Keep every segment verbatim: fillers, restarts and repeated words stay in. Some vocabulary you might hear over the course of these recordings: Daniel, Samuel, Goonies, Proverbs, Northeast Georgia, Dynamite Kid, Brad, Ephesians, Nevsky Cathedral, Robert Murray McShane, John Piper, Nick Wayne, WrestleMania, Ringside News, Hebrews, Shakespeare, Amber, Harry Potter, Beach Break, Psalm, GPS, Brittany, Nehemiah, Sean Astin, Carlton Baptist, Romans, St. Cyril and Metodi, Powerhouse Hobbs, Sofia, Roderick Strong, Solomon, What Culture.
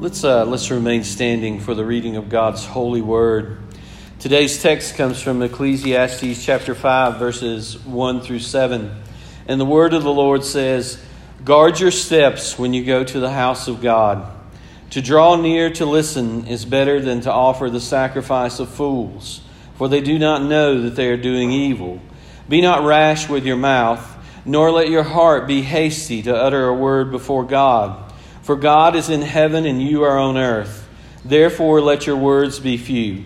Let's uh, let's remain standing for the reading of God's holy word. Today's text comes from Ecclesiastes chapter five, verses one through seven. And the word of the Lord says, "Guard your steps when you go to the house of God. To draw near to listen is better than to offer the sacrifice of fools, for they do not know that they are doing evil. Be not rash with your mouth, nor let your heart be hasty to utter a word before God. For God is in heaven and you are on earth. Therefore let your words be few.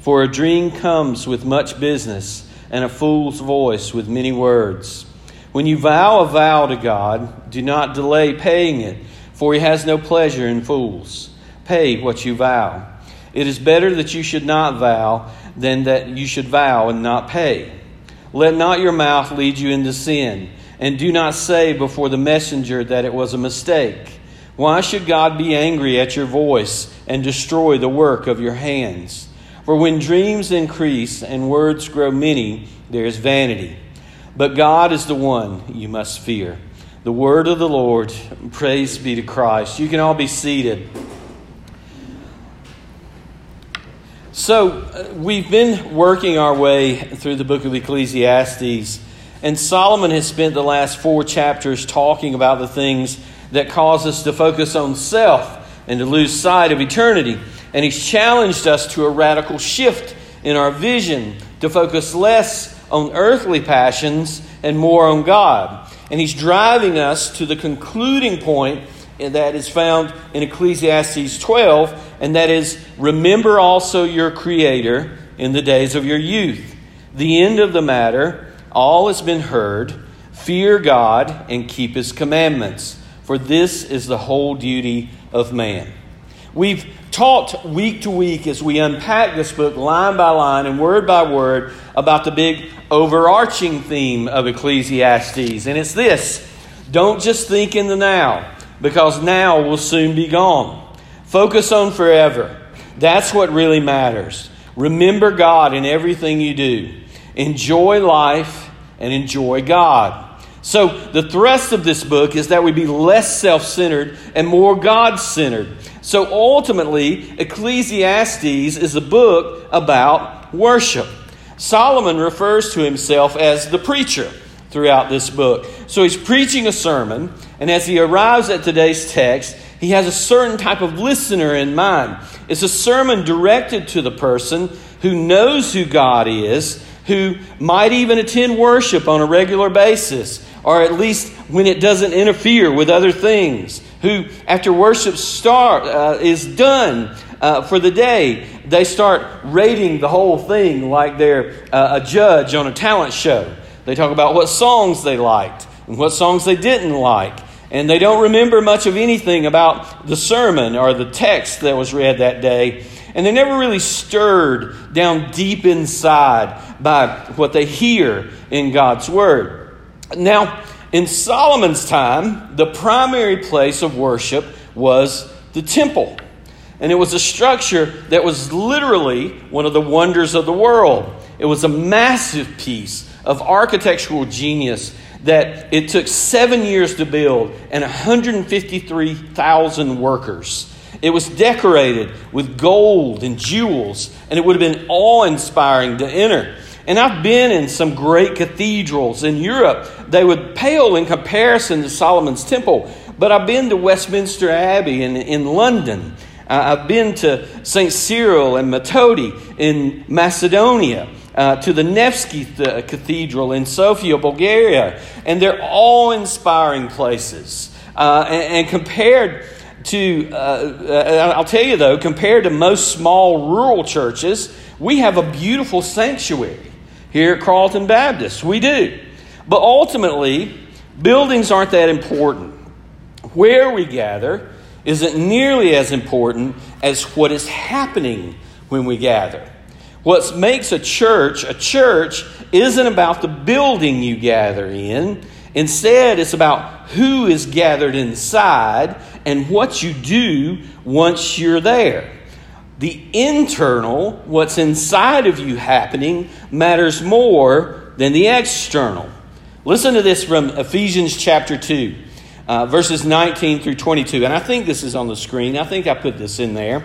For a dream comes with much business, and a fool's voice with many words. When you vow a vow to God, do not delay paying it, for he has no pleasure in fools. Pay what you vow. It is better that you should not vow than that you should vow and not pay. Let not your mouth lead you into sin, and do not say before the messenger that it was a mistake. Why should God be angry at your voice and destroy the work of your hands? For when dreams increase and words grow many, there is vanity. But God is the one you must fear." The word of the Lord. Praise be to Christ. You can all be seated. So we've been working our way through the book of Ecclesiastes, and Solomon has spent the last four chapters talking about the things that cause us to focus on self and to lose sight of eternity. And he's challenged us to a radical shift in our vision to focus less on earthly passions and more on God. And he's driving us to the concluding point that is found in Ecclesiastes twelve, and that is, remember also your Creator in the days of your youth. The end of the matter, all has been heard. Fear God and keep his commandments, for this is the whole duty of man. We've taught week to week as we unpack this book line by line and word by word about the big overarching theme of Ecclesiastes. And it's this: don't just think in the now, because now will soon be gone. Focus on forever. That's what really matters. Remember God in everything you do. Enjoy life and enjoy God. So the thrust of this book is that we be less self-centered and more God-centered. So ultimately, Ecclesiastes is a book about worship. Solomon refers to himself as the preacher throughout this book. So he's preaching a sermon, and as he arrives at today's text, he has a certain type of listener in mind. It's a sermon directed to the person who knows who God is, who might even attend worship on a regular basis, or at least when it doesn't interfere with other things, who after worship start uh, is done uh, for the day, they start rating the whole thing like they're uh, a judge on a talent show. They talk about what songs they liked and what songs they didn't like. And they don't remember much of anything about the sermon or the text that was read that day. And they're never really stirred down deep inside by what they hear in God's word. Now, in Solomon's time, the primary place of worship was the temple. And it was a structure that was literally one of the wonders of the world. It was a massive piece of architectural genius that it took seven years to build and one hundred fifty-three thousand workers. It was decorated with gold and jewels, and it would have been awe-inspiring to enter. And I've been in some great cathedrals in Europe. They would pale in comparison to Solomon's temple. But I've been to Westminster Abbey in, in London. Uh, I've been to Saint Cyril and Metodi in Macedonia. Uh, to the Nevsky th- Cathedral in Sofia, Bulgaria. And they're awe-inspiring places. Uh, and, and compared to, uh, uh, I'll tell you though, compared to most small rural churches, we have a beautiful sanctuary here at Carlton Baptist. We do. But ultimately, buildings aren't that important. Where we gather isn't nearly as important as what is happening when we gather. What makes a church a church isn't about the building you gather in. Instead, it's about who is gathered inside and what you do once you're there. The internal, what's inside of you happening, matters more than the external. Listen to this from Ephesians chapter two. uh, verses nineteen through twenty-two. And I think this is on the screen. I think I put this in there.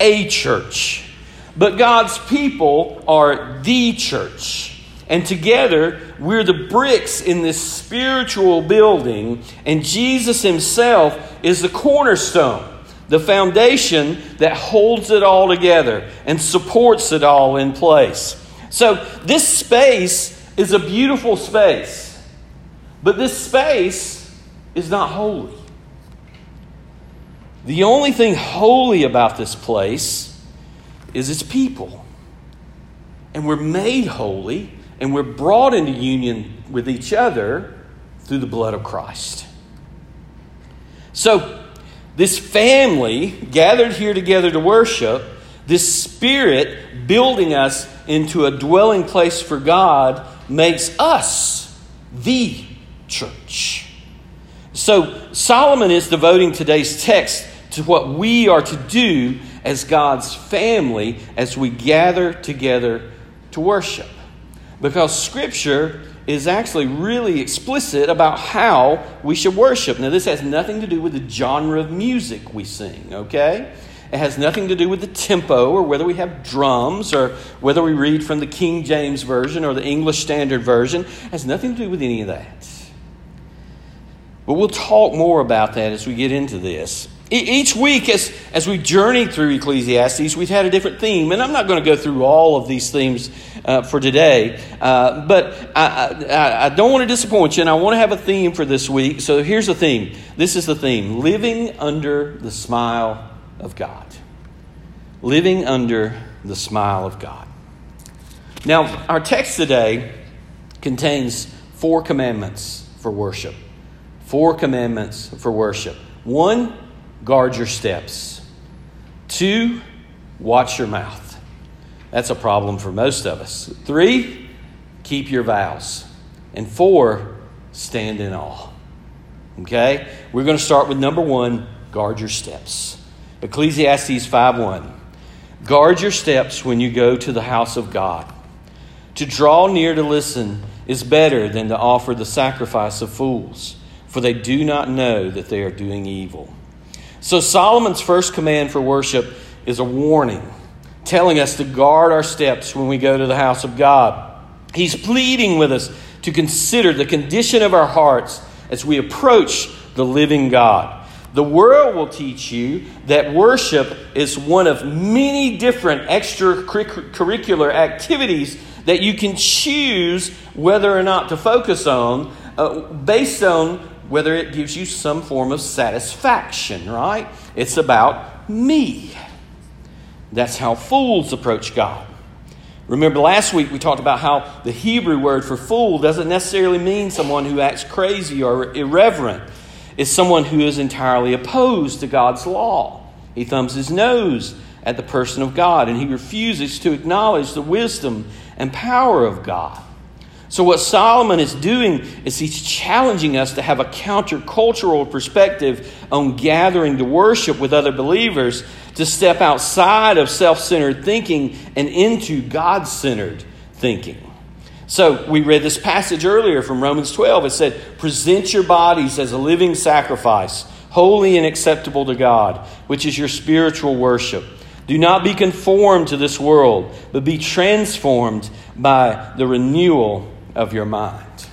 a church, but God's people are the church. And together, we're the bricks in this spiritual building, and Jesus himself is the cornerstone, the foundation that holds it all together and supports it all in place. So this space is a beautiful space, but this space is not holy. The only thing holy about this place is its people. And we're made holy, and we're brought into union with each other through the blood of Christ. So, this family gathered here together to worship, this Spirit building us into a dwelling place for God, makes us the church. So, Solomon is devoting today's text to what we are to do as God's family as we gather together to worship. Because Scripture is actually really explicit about how we should worship. Now, this has nothing to do with the genre of music we sing, okay? It has nothing to do with the tempo or whether we have drums or whether we read from the King James Version or the English Standard Version. It has nothing to do with any of that. But we'll talk more about that as we get into this. Each week, as, as we journeyed through Ecclesiastes, we've had a different theme. And I'm not going to go through all of these themes uh, for today. Uh, but I, I, I don't want to disappoint you, and I want to have a theme for this week. So here's the theme. This is the theme. Living under the smile of God. Living under the smile of God. Now, our text today contains four commandments for worship. Four commandments for worship. One, guard your steps. Two, watch your mouth. That's a problem for most of us. Three, keep your vows. And four, stand in awe. Okay? We're going to start with number one, guard your steps. Ecclesiastes five one. Guard your steps when you go to the house of God. To draw near to listen is better than to offer the sacrifice of fools, for they do not know that they are doing evil. So Solomon's first command for worship is a warning, telling us to guard our steps when we go to the house of God. He's pleading with us to consider the condition of our hearts as we approach the living God. The world will teach you that worship is one of many different extracurricular activities that you can choose whether or not to focus on, uh, based on whether it gives you some form of satisfaction, right? It's about me. That's how fools approach God. Remember last week we talked about how the Hebrew word for fool doesn't necessarily mean someone who acts crazy or irreverent. It's someone who is entirely opposed to God's law. He thumbs his nose at the person of God, and he refuses to acknowledge the wisdom and power of God. So what Solomon is doing is he's challenging us to have a countercultural perspective on gathering to worship with other believers, to step outside of self-centered thinking and into God-centered thinking. So we read this passage earlier from Romans twelve. It said, "Present your bodies as a living sacrifice, holy and acceptable to God, which is your spiritual worship. Do not be conformed to this world, but be transformed by the renewal of your mind."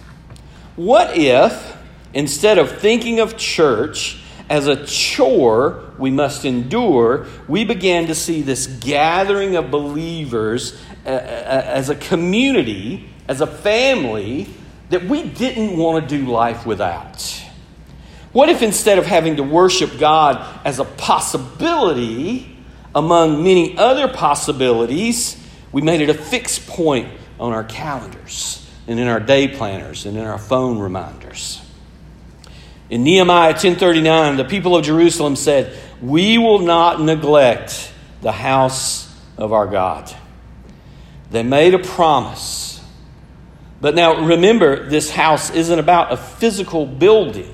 What if, instead of thinking of church as a chore we must endure, we began to see this gathering of believers as a community, as a family, that we didn't want to do life without? What if, instead of having to worship God as a possibility among many other possibilities, we made it a fixed point on our calendars and in our day planners and in our phone reminders? In Nehemiah ten thirty-nine, the people of Jerusalem said, "We will not neglect the house of our God." They made a promise. But now remember, this house isn't about a physical building.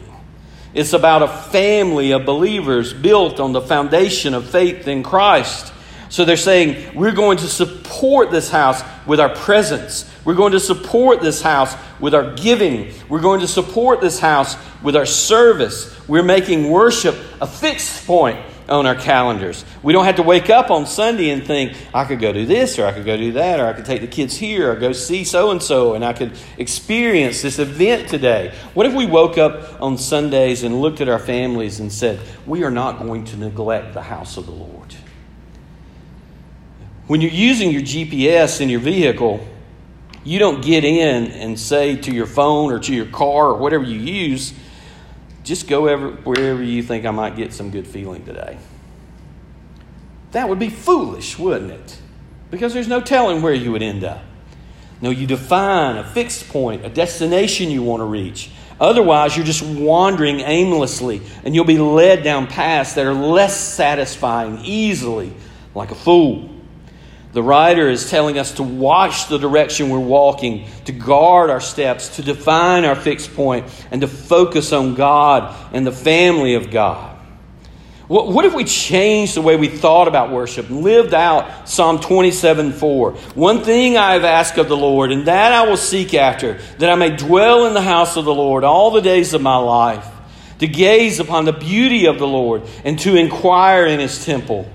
It's about a family of believers built on the foundation of faith in Christ. So they're saying, we're going to support this house with our presence. We're going to support this house with our giving. We're going to support this house with our service. We're making worship a fixed point on our calendars. We don't have to wake up on Sunday and think, I could go do this, or I could go do that, or I could take the kids here, or go see so-and-so, and I could experience this event today. What if we woke up on Sundays and looked at our families and said, we are not going to neglect the house of the Lord? When you're using your G P S in your vehicle, you don't get in and say to your phone or to your car or whatever you use, just go ever, wherever you think I might get some good feeling today. That would be foolish, wouldn't it? Because there's no telling where you would end up. No, you define a fixed point, a destination you want to reach. Otherwise, you're just wandering aimlessly, and you'll be led down paths that are less satisfying easily, like a fool. The writer is telling us to watch the direction we're walking, to guard our steps, to define our fixed point, and to focus on God and the family of God. What, what if we changed the way we thought about worship and lived out Psalm twenty-seven four? One thing I have asked of the Lord, and that I will seek after, that I may dwell in the house of the Lord all the days of my life, to gaze upon the beauty of the Lord and to inquire in his temple.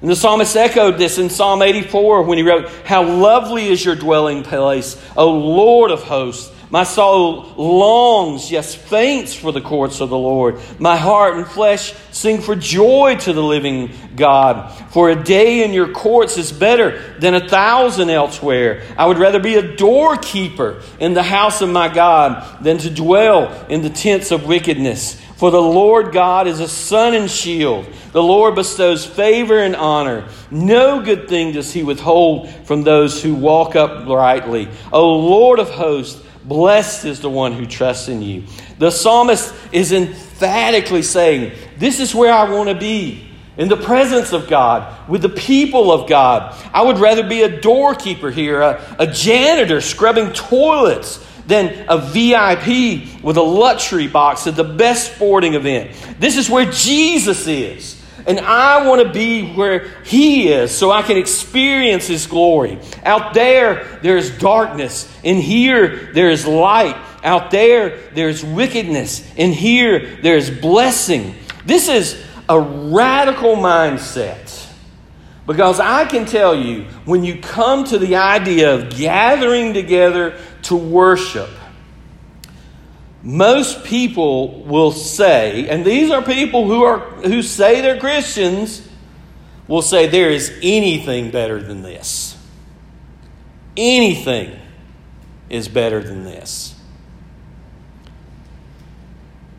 And the psalmist echoed this in Psalm eighty-four when he wrote, "How lovely is your dwelling place, O Lord of hosts. My soul longs, yes, faints for the courts of the Lord. My heart and flesh sing for joy to the living God. For a day in your courts is better than a thousand elsewhere. I would rather be a doorkeeper in the house of my God than to dwell in the tents of wickedness. For the Lord God is a sun and shield. The Lord bestows favor and honor. No good thing does he withhold from those who walk uprightly. O Lord of hosts, blessed is the one who trusts in you." The psalmist is emphatically saying, this is where I want to be, in the presence of God, with the people of God. I would rather be a doorkeeper here, a, a janitor scrubbing toilets, than a V I P with a luxury box at the best sporting event. This is where Jesus is. And I want to be where he is so I can experience his glory. Out there, there is darkness. In here, there is light. Out there, there is wickedness. In here, there is blessing. This is a radical mindset. Because I can tell you, when you come to the idea of gathering together to worship, most people will say, and these are people who are who say they're Christians, will say there is anything better than this. Anything is better than this.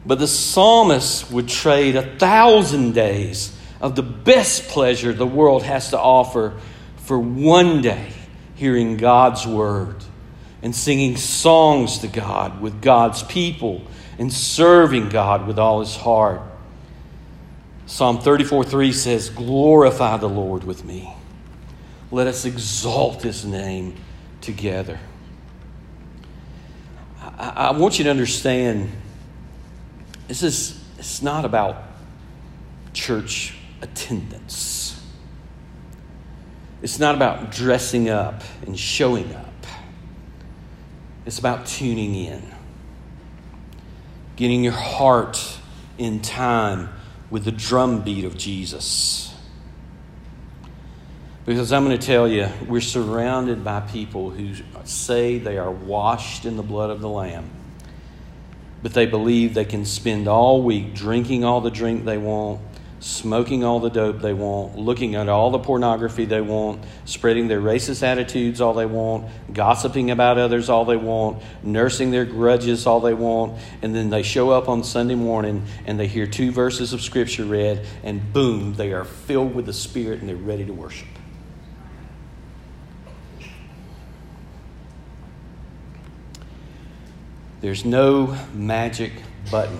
But the psalmist would trade a thousand days of the best pleasure the world has to offer for one day hearing God's word and singing songs to God with God's people and serving God with all his heart. Psalm thirty-four three says, "Glorify the Lord with me. Let us exalt his name together." I, I want you to understand, this is it's not about church attendance. It's not about dressing up and showing up. It's about tuning in, getting your heart in time with the drumbeat of Jesus. Because I'm going to tell you, we're surrounded by people who say they are washed in the blood of the Lamb, but they believe they can spend all week drinking all the drink they want, smoking all the dope they want, looking at all the pornography they want, spreading their racist attitudes all they want, gossiping about others all they want, nursing their grudges all they want, and then they show up on Sunday morning and they hear two verses of Scripture read, and boom, they are filled with the Spirit and they're ready to worship. There's no magic button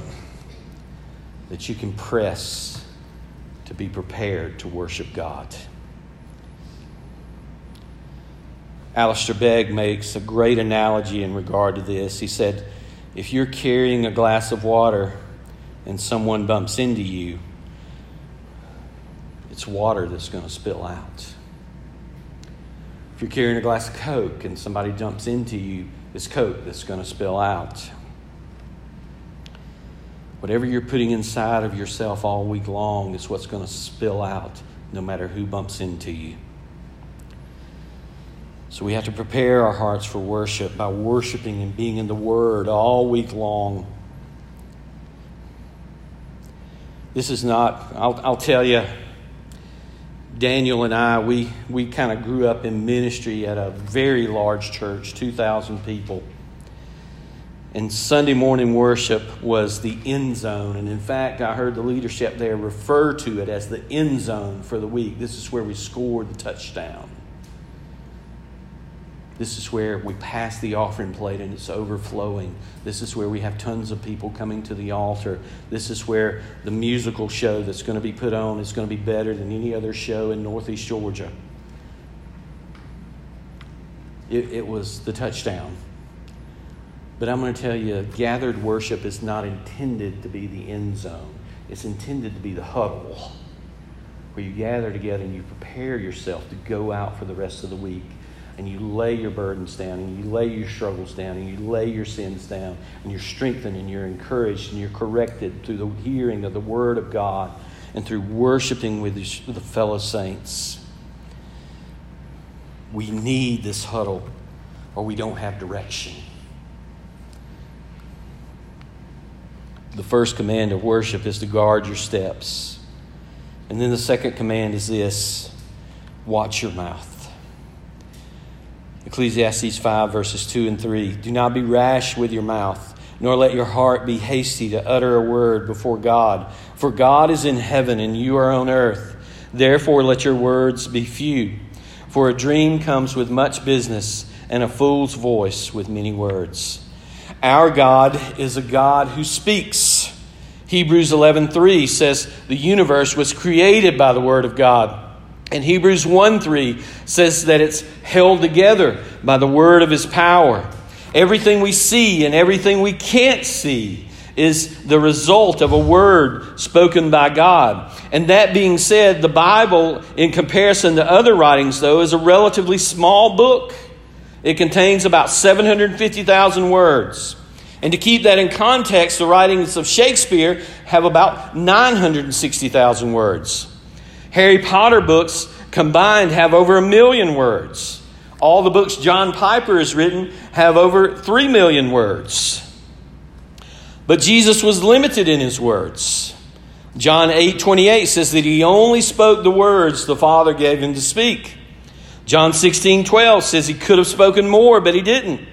that you can press to be prepared to worship God. Alistair Begg makes a great analogy in regard to this. He said, if you're carrying a glass of water and someone bumps into you, it's water that's going to spill out. If you're carrying a glass of Coke and somebody jumps into you, it's Coke that's going to spill out. Whatever you're putting inside of yourself all week long is what's going to spill out no matter who bumps into you. So we have to prepare our hearts for worship by worshiping and being in the Word all week long. This is not, I'll, I'll tell you, Daniel and I, we, we kind of grew up in ministry at a very large church, two thousand people. And Sunday morning worship was the end zone. And in fact, I heard the leadership there refer to it as the end zone for the week. This is where we scored the touchdown. This is where we pass the offering plate and it's overflowing. This is where we have tons of people coming to the altar. This is where the musical show that's going to be put on is going to be better than any other show in Northeast Georgia. It, it was the touchdown. But I'm going to tell you, gathered worship is not intended to be the end zone. It's intended to be the huddle, where you gather together and you prepare yourself to go out for the rest of the week. And you lay your burdens down, and you lay your struggles down, and you lay your sins down, and you're strengthened, and you're encouraged, and you're corrected through the hearing of the Word of God and through worshiping with the fellow saints. We need this huddle, or we don't have direction. The first command of worship is to guard your steps. And then the second command is this: watch your mouth. Ecclesiastes five, verses two and three. Do not be rash with your mouth, nor let your heart be hasty to utter a word before God. For God is in heaven, and you are on earth. Therefore let your words be few. For a dream comes with much business, and a fool's voice with many words. Our God is a God who speaks. Hebrews eleven three says the universe was created by the word of God. And Hebrews one three says that it's held together by the word of his power. Everything we see and everything we can't see is the result of a word spoken by God. And that being said, the Bible, in comparison to other writings, though, is a relatively small book. It contains about seven hundred fifty thousand words. And to keep that in context, the writings of Shakespeare have about nine hundred sixty thousand words. Harry Potter books combined have over a million words. All the books John Piper has written have over three million words. But Jesus was limited in his words. John eight twenty-eight says that he only spoke the words the Father gave him to speak. John sixteen twelve says he could have spoken more, but he didn't.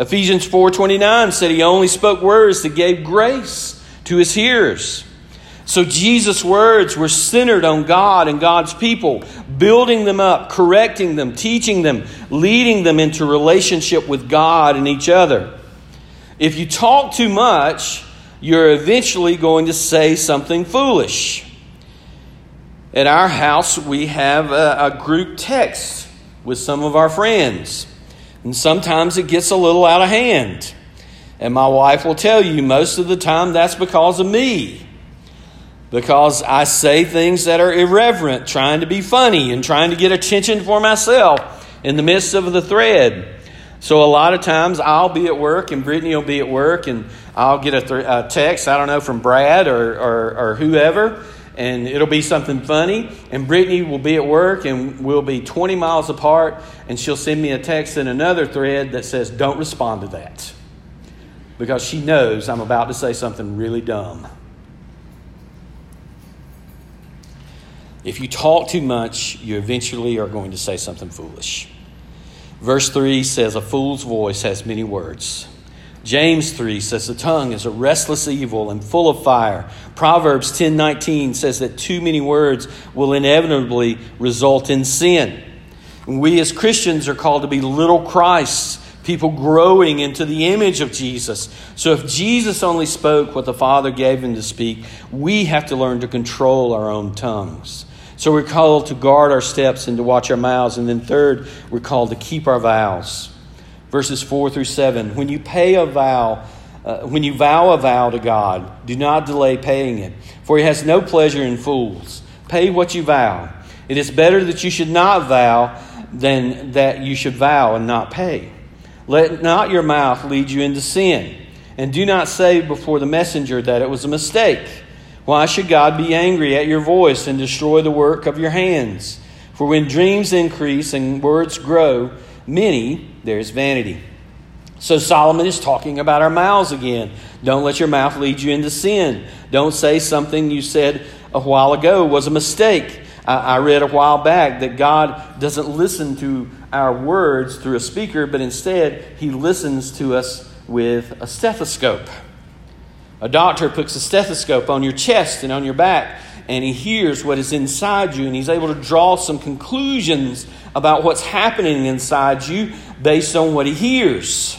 Ephesians four twenty-nine said he only spoke words that gave grace to his hearers. So Jesus' words were centered on God and God's people, building them up, correcting them, teaching them, leading them into relationship with God and each other. If you talk too much, you're eventually going to say something foolish. At our house, we have a, a group text with some of our friends, and sometimes it gets a little out of hand. And my wife will tell you most of the time that's because of me. Because I say things that are irreverent, trying to be funny and trying to get attention for myself in the midst of the thread. So a lot of times I'll be at work and Brittany will be at work and I'll get a, th- a text, I don't know, from Brad or, or, or whoever, and it'll be something funny. And Brittany will be at work and we'll be twenty miles apart, and she'll send me a text in another thread that says, don't respond to that. Because she knows I'm about to say something really dumb. If you talk too much, you eventually are going to say something foolish. Verse three says, a fool's voice has many words. James three says, the tongue is a restless evil and full of fire. Proverbs ten nineteen says that too many words will inevitably result in sin. We as Christians are called to be little Christs, people growing into the image of Jesus. So if Jesus only spoke what the Father gave him to speak, we have to learn to control our own tongues. So we're called to guard our steps and to watch our mouths. And then third, we're called to keep our vows. Verses four through seven. When you pay a vow, uh, when you vow a vow to God, do not delay paying it, for he has no pleasure in fools. Pay what you vow. It is better that you should not vow than that you should vow and not pay. Let not your mouth lead you into sin, and do not say before the messenger that it was a mistake. Why should God be angry at your voice and destroy the work of your hands? For when dreams increase and words grow many, there is vanity. So Solomon is talking about our mouths again. Don't let your mouth lead you into sin. Don't say something you said a while ago was a mistake. I read a while back that God doesn't listen to our words through a speaker, but instead he listens to us with a stethoscope. A doctor puts a stethoscope on your chest and on your back, and he hears what is inside you, and he's able to draw some conclusions about what's happening inside you based on what he hears.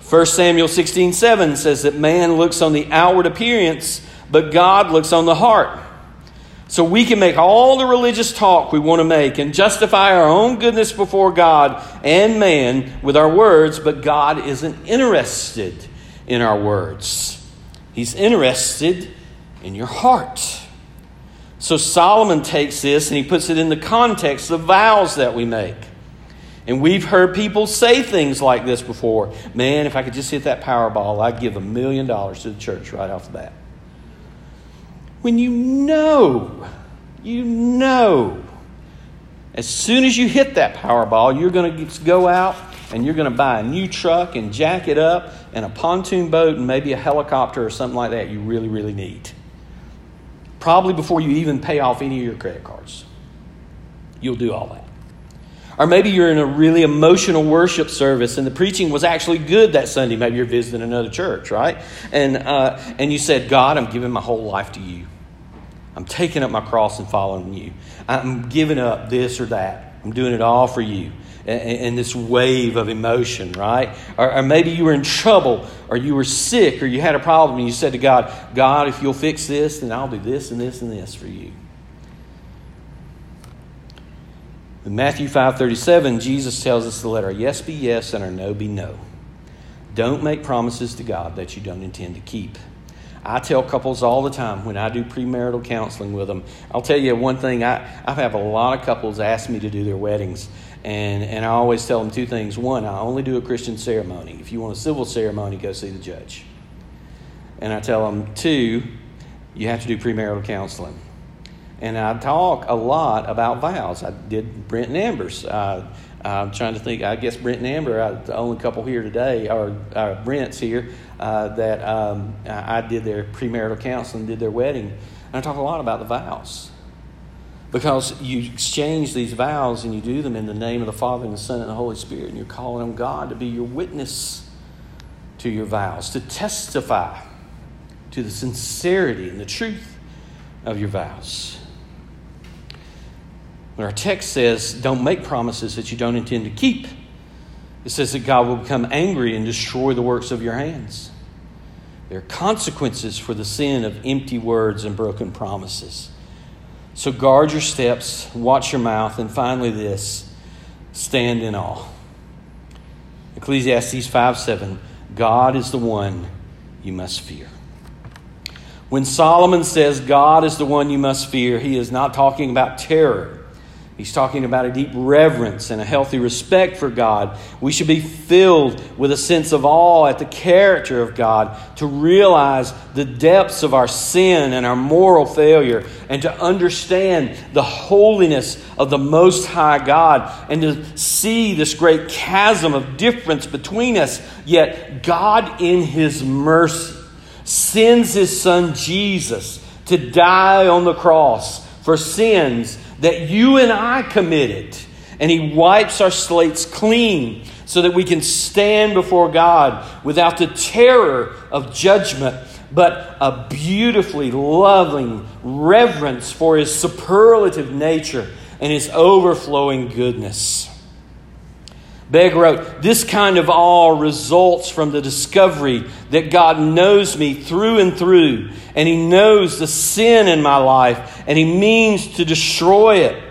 First Samuel sixteen seven says that man looks on the outward appearance, but God looks on the heart. So we can make all the religious talk we want to make and justify our own goodness before God and man with our words, but God isn't interested in our words. He's interested in your heart. So Solomon takes this and he puts it in the context of vows that we make. And we've heard people say things like this before. Man, if I could just hit that Powerball, I'd give a million dollars to the church right off the bat. When you know, you know, as soon as you hit that Powerball, you're going to go out and you're going to buy a new truck and jack it up and a pontoon boat and maybe a helicopter or something like that you really, really need. Probably before you even pay off any of your credit cards. You'll do all that. Or maybe you're in a really emotional worship service and the preaching was actually good that Sunday. Maybe you're visiting another church, right? And uh, and you said, God, I'm giving my whole life to you. I'm taking up my cross and following you. I'm giving up this or that. I'm doing it all for you. And, and this wave of emotion, right? Or, or maybe you were in trouble or you were sick or you had a problem and you said to God, God, if you'll fix this, then I'll do this and this and this for you. In Matthew five thirty-seven, Jesus tells us to let our yes be yes and our no be no. Don't make promises to God that you don't intend to keep. I tell couples all the time when I do premarital counseling with them, I'll tell you one thing. I, I have a lot of couples ask me to do their weddings, and, and I always tell them two things. One, I only do a Christian ceremony. If you want a civil ceremony, go see the judge. And I tell them, two, you have to do premarital counseling. And I talk a lot about vows. I did Brent and Amber's. Uh, I'm trying to think. I guess Brent and Amber are the only couple here today, or uh, Brent's here, uh, that um, I did their premarital counseling, did their wedding. And I talk a lot about the vows. Because you exchange these vows and you do them in the name of the Father and the Son and the Holy Spirit. And you're calling on God to be your witness to your vows, to testify to the sincerity and the truth of your vows. When our text says, don't make promises that you don't intend to keep, it says that God will become angry and destroy the works of your hands. There are consequences for the sin of empty words and broken promises. So guard your steps, watch your mouth, and finally this, stand in awe. Ecclesiastes five seven, God is the one you must fear. When Solomon says God is the one you must fear, he is not talking about terror. He's talking about a deep reverence and a healthy respect for God. We should be filled with a sense of awe at the character of God, to realize the depths of our sin and our moral failure, and to understand the holiness of the Most High God, and to see this great chasm of difference between us. Yet God in his mercy sends his son Jesus to die on the cross for sins that you and I committed. And he wipes our slates clean so that we can stand before God without the terror of judgment, but a beautifully loving reverence for his superlative nature and his overflowing goodness. Begg wrote, "This kind of awe results from the discovery that God knows me through and through, and He knows the sin in my life, and He means to destroy it.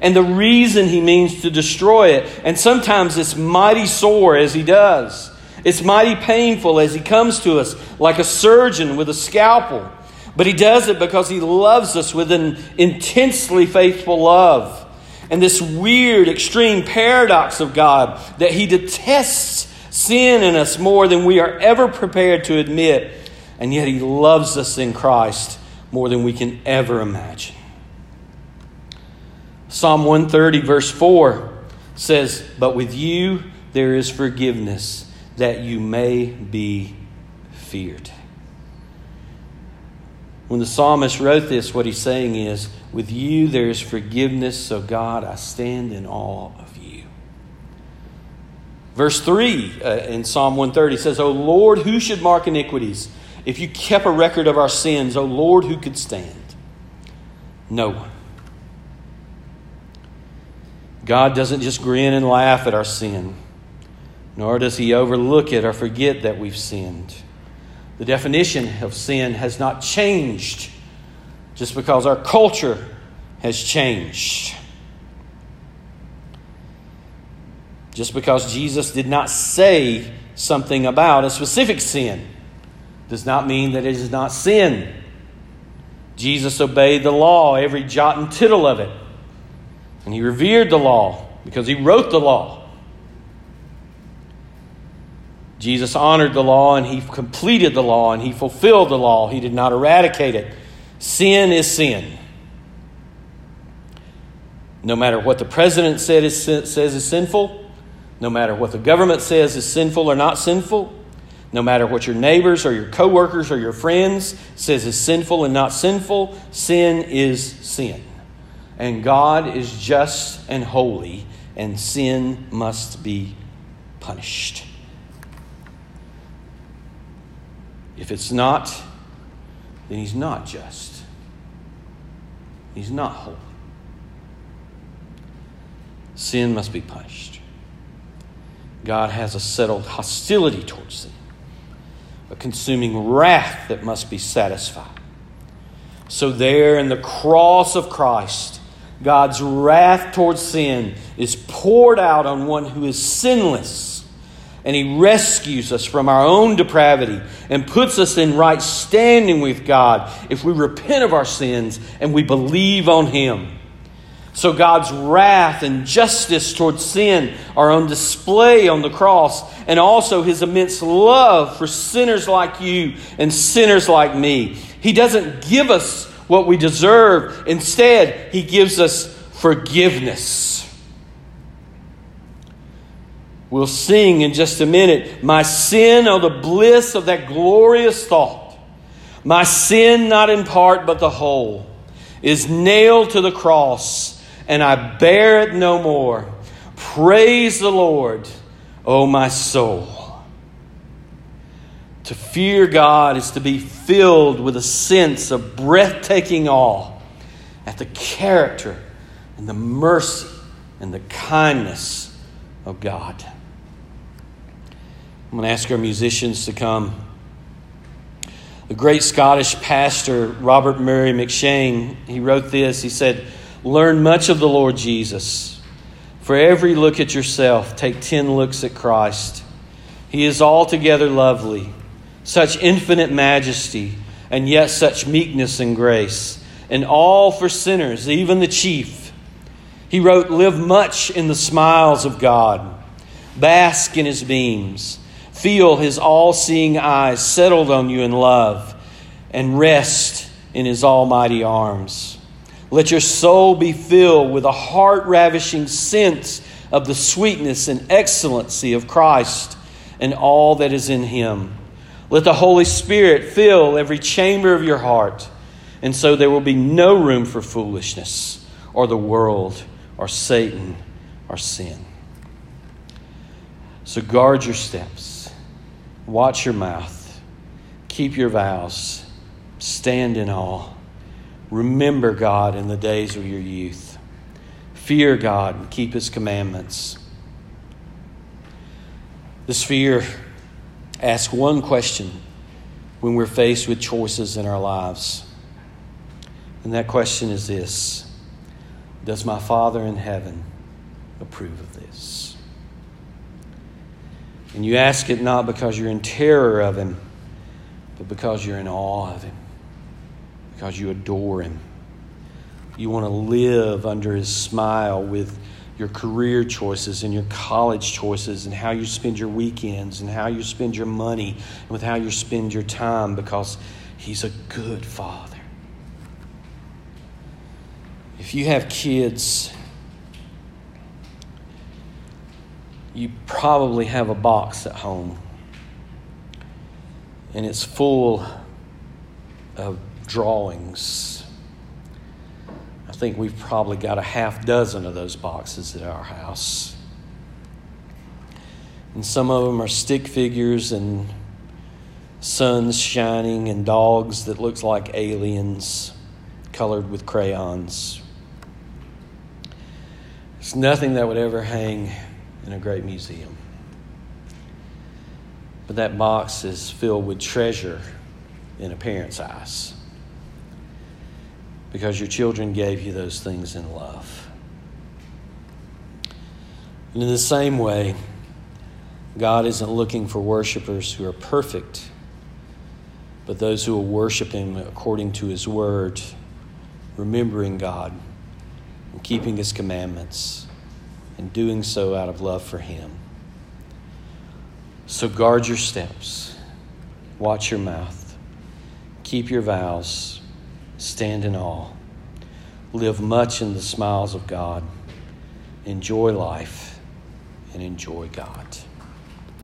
And the reason He means to destroy it, and sometimes it's mighty sore as He does. It's mighty painful as He comes to us like a surgeon with a scalpel. But He does it because He loves us with an intensely faithful love. And this weird, extreme paradox of God that He detests sin in us more than we are ever prepared to admit. And yet He loves us in Christ more than we can ever imagine." Psalm one thirty verse four says, "But with you there is forgiveness, that you may be feared." When the psalmist wrote this, what he's saying is, with you there is forgiveness, so God, I stand in awe of you. Verse three uh, in Psalm one thirty says, "O Lord, who should mark iniquities? If you kept a record of our sins, O Lord, who could stand? No one." God doesn't just grin and laugh at our sin, nor does He overlook it or forget that we've sinned. The definition of sin has not changed just because our culture has changed. Just because Jesus did not say something about a specific sin does not mean that it is not sin. Jesus obeyed the law, every jot and tittle of it. And He revered the law because He wrote the law. Jesus honored the law, and He completed the law, and He fulfilled the law. He did not eradicate it. Sin is sin. No matter what the president said is, says is sinful, no matter what the government says is sinful or not sinful, no matter what your neighbors or your coworkers or your friends says is sinful and not sinful, sin is sin. And God is just and holy, and sin must be punished. If it's not, then He's not just. He's not holy. Sin must be punished. God has a settled hostility towards sin, a consuming wrath that must be satisfied. So there in the cross of Christ, God's wrath towards sin is poured out on one who is sinless. And He rescues us from our own depravity and puts us in right standing with God if we repent of our sins and we believe on Him. So God's wrath and justice towards sin are on display on the cross, and also His immense love for sinners like you and sinners like me. He doesn't give us what we deserve. Instead, He gives us forgiveness. We'll sing in just a minute, "My sin, oh the bliss of that glorious thought, my sin not in part but the whole, is nailed to the cross, and I bear it no more. Praise the Lord, oh my soul." To fear God is to be filled with a sense of breathtaking awe at the character and the mercy and the kindness of God. I'm going to ask our musicians to come. The great Scottish pastor, Robert Murray McShane, he wrote this. He said, "Learn much of the Lord Jesus. For every look at yourself, take ten looks at Christ. He is altogether lovely, such infinite majesty, and yet such meekness and grace, and all for sinners, even the chief." He wrote, "Live much in the smiles of God, bask in His beams. Feel His all-seeing eyes settled on you in love, and rest in His almighty arms. Let your soul be filled with a heart-ravishing sense of the sweetness and excellency of Christ and all that is in Him. Let the Holy Spirit fill every chamber of your heart, and so there will be no room for foolishness or the world or Satan or sin." So guard your steps. Watch your mouth. Keep your vows. Stand in awe. Remember God in the days of your youth. Fear God and keep His commandments. This fear asks one question when we're faced with choices in our lives. And that question is this: does my Father in heaven approve of this? And you ask it not because you're in terror of Him, but because you're in awe of Him, because you adore Him. You want to live under His smile with your career choices and your college choices and how you spend your weekends and how you spend your money and with how you spend your time, because He's a good Father. If you have kids, you probably have a box at home and it's full of drawings. I think we've probably got a half dozen of those boxes at our house. And some of them are stick figures and suns shining and dogs that look like aliens colored with crayons. It's nothing that would ever hang in a great museum. But that box is filled with treasure in a parent's eyes, because your children gave you those things in love. And in the same way, God isn't looking for worshipers who are perfect, but those who will worship Him according to His word, remembering God and keeping His commandments and doing so out of love for Him. So guard your steps, watch your mouth, keep your vows, stand in awe, live much in the smiles of God, enjoy life, and enjoy God.